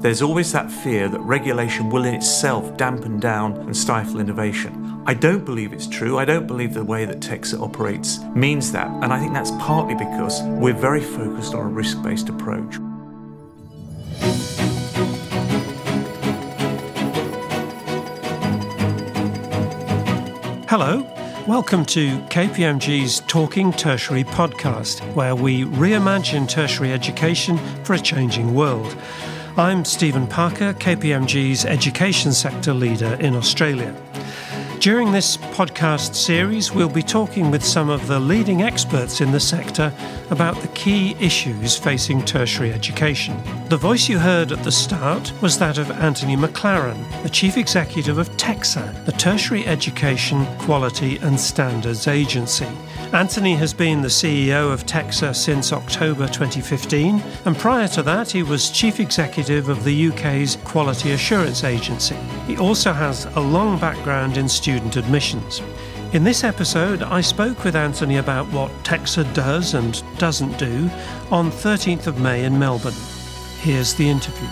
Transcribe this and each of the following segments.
There's always that fear that regulation will in itself dampen down and stifle innovation. I don't believe it's true. I don't believe the way that TEQSA operates means that. And I think that's partly because we're very focused on a risk-based approach. Hello. Welcome to KPMG's Talking Tertiary podcast, where we reimagine tertiary education for a changing world. I'm Stephen Parker, KPMG's Education Sector Leader in Australia. During this podcast series, we'll be talking with some of the leading experts in the sector about the key issues facing tertiary education. The voice you heard at the start was that of Anthony McLaren, the Chief Executive of TEQSA, the Tertiary Education Quality and Standards Agency. Anthony has been the CEO of TEQSA since October 2015, and prior to that he was Chief Executive of the UK's Quality Assurance Agency. He also has a long background in student admissions. In this episode, I spoke with Anthony about what TEQSA does and doesn't do on 13th of May in Melbourne. Here's the interview.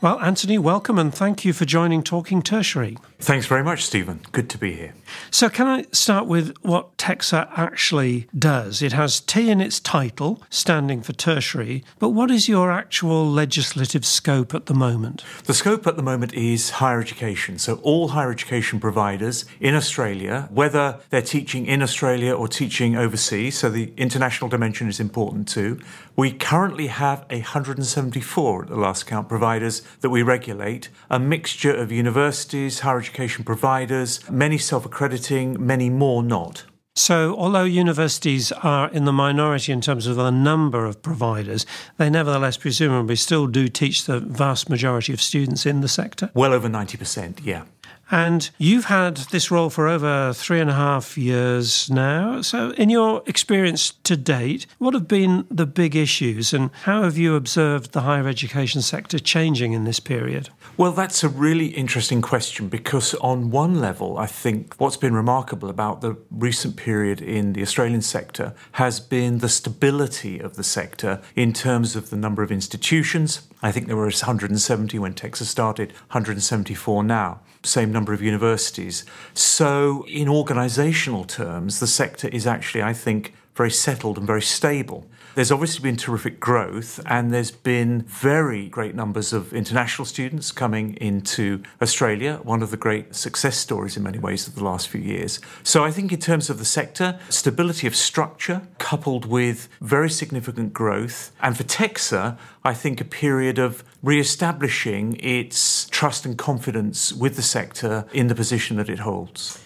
Well, Anthony, welcome and thank you for joining Talking Tertiary. Thanks very much, Stephen. Good to be here. So can I start with what TEQSA actually does? It has T in its title, standing for tertiary, but what is your actual legislative scope at the moment? The scope at the moment is higher education. So all higher education providers in Australia, whether they're teaching in Australia or teaching overseas, so the international dimension is important too. We currently have 174 at the last count providers that we regulate, a mixture of universities, higher education providers, many self-accrediting, many more not. So although universities are in the minority in terms of the number of providers, they nevertheless presumably still do teach the vast majority of students in the sector? Well over 90%, yeah. And you've had this role for over 3.5 years now. So in your experience to date, what have been the big issues and how have you observed the higher education sector changing in this period? Well, that's a really interesting question because on one level, I think what's been remarkable about the recent period in the Australian sector has been the stability of the sector in terms of the number of institutions. I think there were 170 when TEQSA started, 174 now. Same number of universities. So in organisational terms, the sector is actually, I think, very settled and very stable. There's obviously been terrific growth and there's been very great numbers of international students coming into Australia, one of the great success stories in many ways of the last few years. So I think in terms of the sector, stability of structure coupled with very significant growth and for TEQSA, I think a period of re-establishing its trust and confidence with the sector in the position that it holds.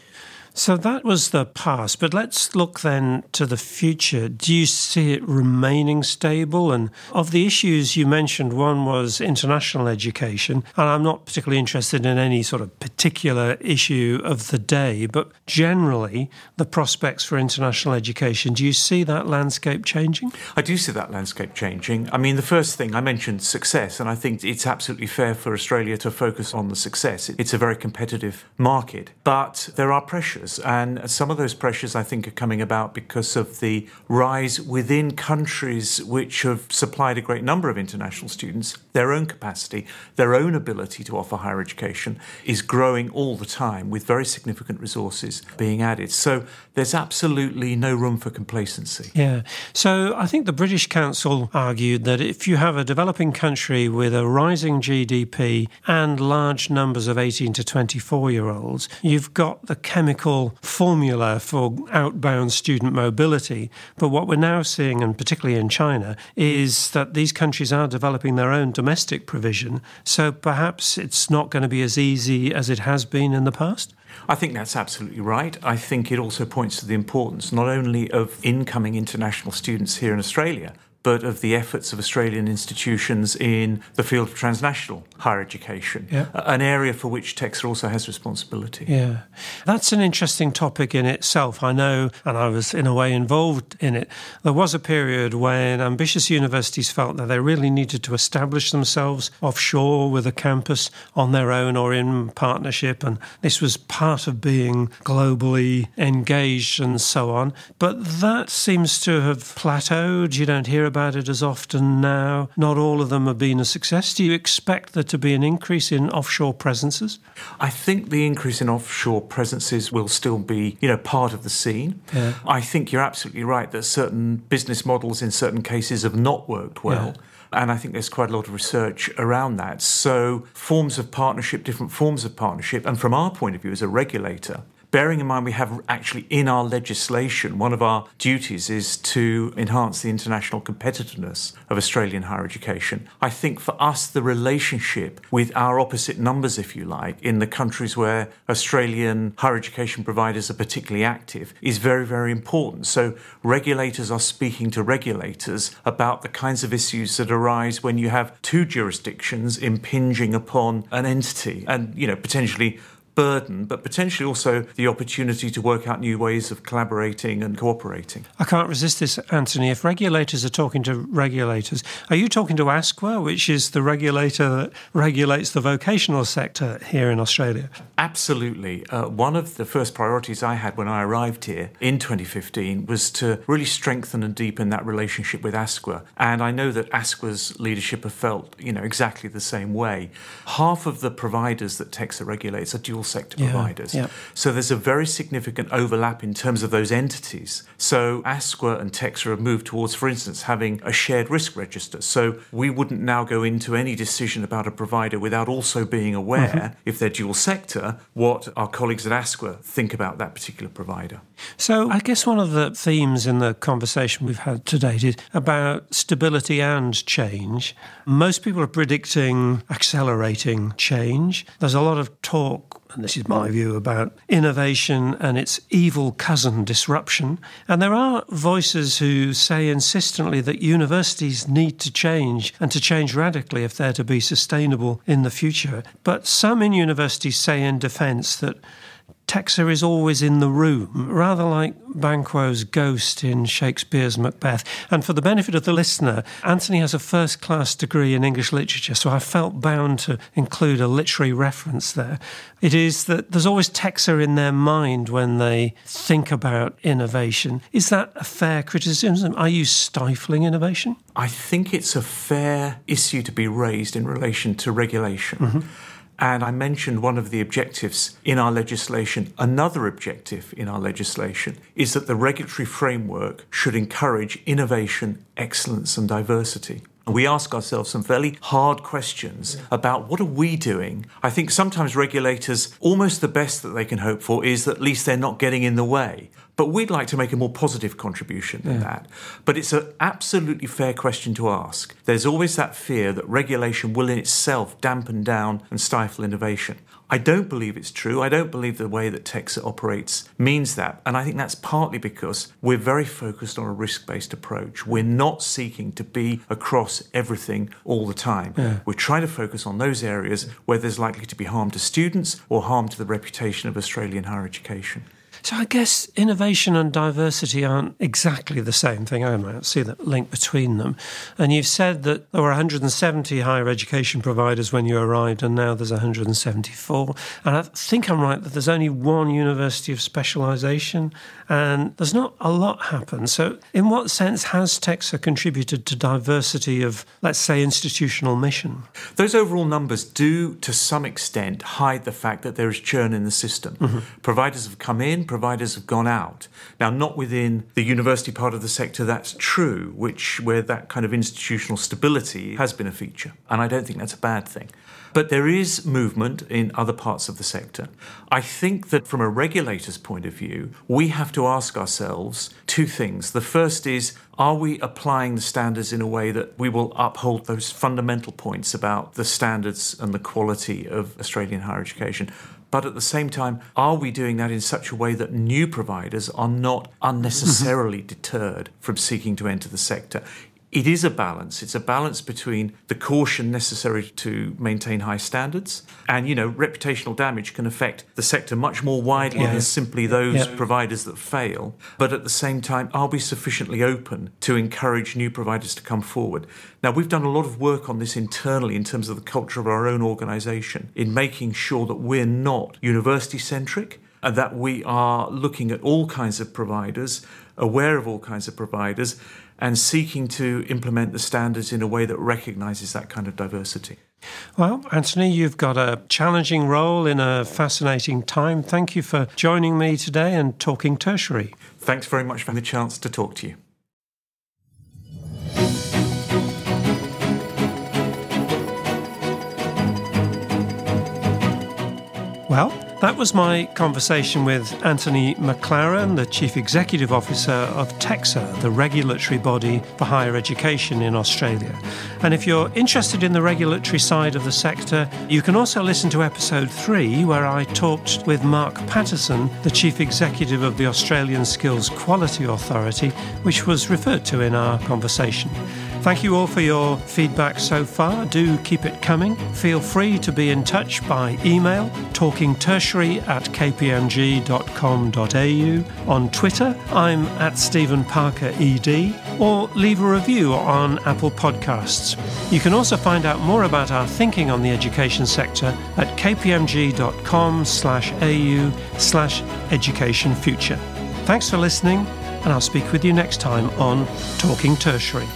So that was the past, but let's look then to the future. Do you see it remaining stable? And of the issues you mentioned, one was international education, and I'm not particularly interested in any sort of particular issue of the day, but generally the prospects for international education, do you see that landscape changing? I do see that landscape changing. I mean, the first thing I mentioned, success, and I think it's absolutely fair for Australia to focus on the success. It's a very competitive market, but there are pressures. And some of those pressures, I think, are coming about because of the rise within countries which have supplied a great number of international students. Their own capacity, their own ability to offer higher education is growing all the time with very significant resources being added. So there's absolutely no room for complacency. Yeah. So I think the British Council argued that if you have a developing country with a rising GDP and large numbers of 18 to 24-year-olds, you've got the chemical formula for outbound student mobility. But what we're now seeing, and particularly in China, is that these countries are developing their own domestic provision. So perhaps it's not going to be as easy as it has been in the past? I think that's absolutely right. I think it also points to the importance not only of incoming international students here in Australia, but of the efforts of Australian institutions in the field of transnational higher education, yeah. An area for which TEQSA also has responsibility. Yeah, that's an interesting topic in itself. I know, and I was in a way involved in it, there was a period when ambitious universities felt that they really needed to establish themselves offshore with a campus on their own or in partnership, and this was part of being globally engaged and so on. But that seems to have plateaued. You don't hear about it as often now. Not all of them have been a success. Do you expect there to be an increase in offshore presences? I think the increase in offshore presences will still be, part of the scene. Yeah. I think you're absolutely right that certain business models in certain cases have not worked well. Yeah. And I think there's quite a lot of research around that. So forms of partnership, different forms of partnership. And from our point of view as a regulator, bearing in mind we have actually in our legislation, one of our duties is to enhance the international competitiveness of Australian higher education. I think for us, the relationship with our opposite numbers, if you like, in the countries where Australian higher education providers are particularly active is very, very important. So regulators are speaking to regulators about the kinds of issues that arise when you have two jurisdictions impinging upon an entity and, potentially burden, but potentially also the opportunity to work out new ways of collaborating and cooperating. I can't resist this, Anthony. If regulators are talking to regulators, are you talking to ASQA, which is the regulator that regulates the vocational sector here in Australia? Absolutely. One of the first priorities I had when I arrived here in 2015 was to really strengthen and deepen that relationship with ASQA. And I know that ASQA's leadership have felt, exactly the same way. Half of the providers that TEQSA regulates are dual sector providers. Yeah. So there's a very significant overlap in terms of those entities. So ASQA and TEQSA have moved towards, for instance, having a shared risk register. So we wouldn't now go into any decision about a provider without also being aware, if they're dual sector, what our colleagues at ASQA think about that particular provider. So I guess one of the themes in the conversation we've had to date is about stability and change. Most people are predicting accelerating change. There's a lot of talk, and this is my view, about innovation and its evil cousin, disruption. And there are voices who say insistently that universities need to change and to change radically if they're to be sustainable in the future. But some in universities say in defence that TEQSA is always in the room, rather like Banquo's ghost in Shakespeare's Macbeth. And for the benefit of the listener, Anthony has a first-class degree in English literature, so I felt bound to include a literary reference there. It is that there's always TEQSA in their mind when they think about innovation. Is that a fair criticism? Are you stifling innovation? I think it's a fair issue to be raised in relation to regulation. And I mentioned one of the objectives in our legislation. Another objective in our legislation is that the regulatory framework should encourage innovation, excellence, and diversity. We ask ourselves some fairly hard questions about what are we doing. I think sometimes regulators, almost the best that they can hope for is that at least they're not getting in the way. But we'd like to make a more positive contribution than that. But it's an absolutely fair question to ask. There's always that fear that regulation will in itself dampen down and stifle innovation. I don't believe it's true. I don't believe the way that TEQSA operates means that. And I think that's partly because we're very focused on a risk-based approach. We're not seeking to be across everything all the time. Yeah. We're trying to focus on those areas where there's likely to be harm to students or harm to the reputation of Australian higher education. So I guess innovation and diversity aren't exactly the same thing. I might see that link between them. And you've said that there were 170 higher education providers when you arrived, and now there's 174. And I think I'm right that there's only one university of specialisation, and there's not a lot happened. So in what sense has TEQSA contributed to diversity of, let's say, institutional mission? Those overall numbers do, to some extent, hide the fact that there is churn in the system. Providers have come in, providers have gone out. Now, not within the university part of the sector, that's true, where that kind of institutional stability has been a feature. And I don't think that's a bad thing. But there is movement in other parts of the sector. I think that from a regulator's point of view, we have to ask ourselves two things. The first is, are we applying the standards in a way that we will uphold those fundamental points about the standards and the quality of Australian higher education? But at the same time, are we doing that in such a way that new providers are not unnecessarily deterred from seeking to enter the sector? it is a balance. It's a balance between the caution necessary to maintain high standards and, you know, reputational damage can affect the sector much more widely than simply those providers that fail. But at the same time, are we sufficiently open to encourage new providers to come forward? Now, we've done a lot of work on this internally in terms of the culture of our own organisation in making sure that we're not university-centric and that we are looking at all kinds of providers, aware of all kinds of providers, and seeking to implement the standards in a way that recognises that kind of diversity. Well, Anthony, you've got a challenging role in a fascinating time. Thank you for joining me today and talking tertiary. Thanks very much for the chance to talk to you. Well, that was my conversation with Anthony McLaren, the Chief Executive Officer of TEQSA, the regulatory body for higher education in Australia. And if you're interested in the regulatory side of the sector, you can also listen to episode 3, where I talked with Mark Patterson, the Chief Executive of the Australian Skills Quality Authority, which was referred to in our conversation. Thank you all for your feedback so far. Do keep it coming. Feel free to be in touch by email, talkingtertiary@kpmg.com.au. On Twitter, I'm @StephenParkerED, or leave a review on Apple Podcasts. You can also find out more about our thinking on the education sector at kpmg.com/au/educationfuture. Thanks for listening, and I'll speak with you next time on Talking Tertiary.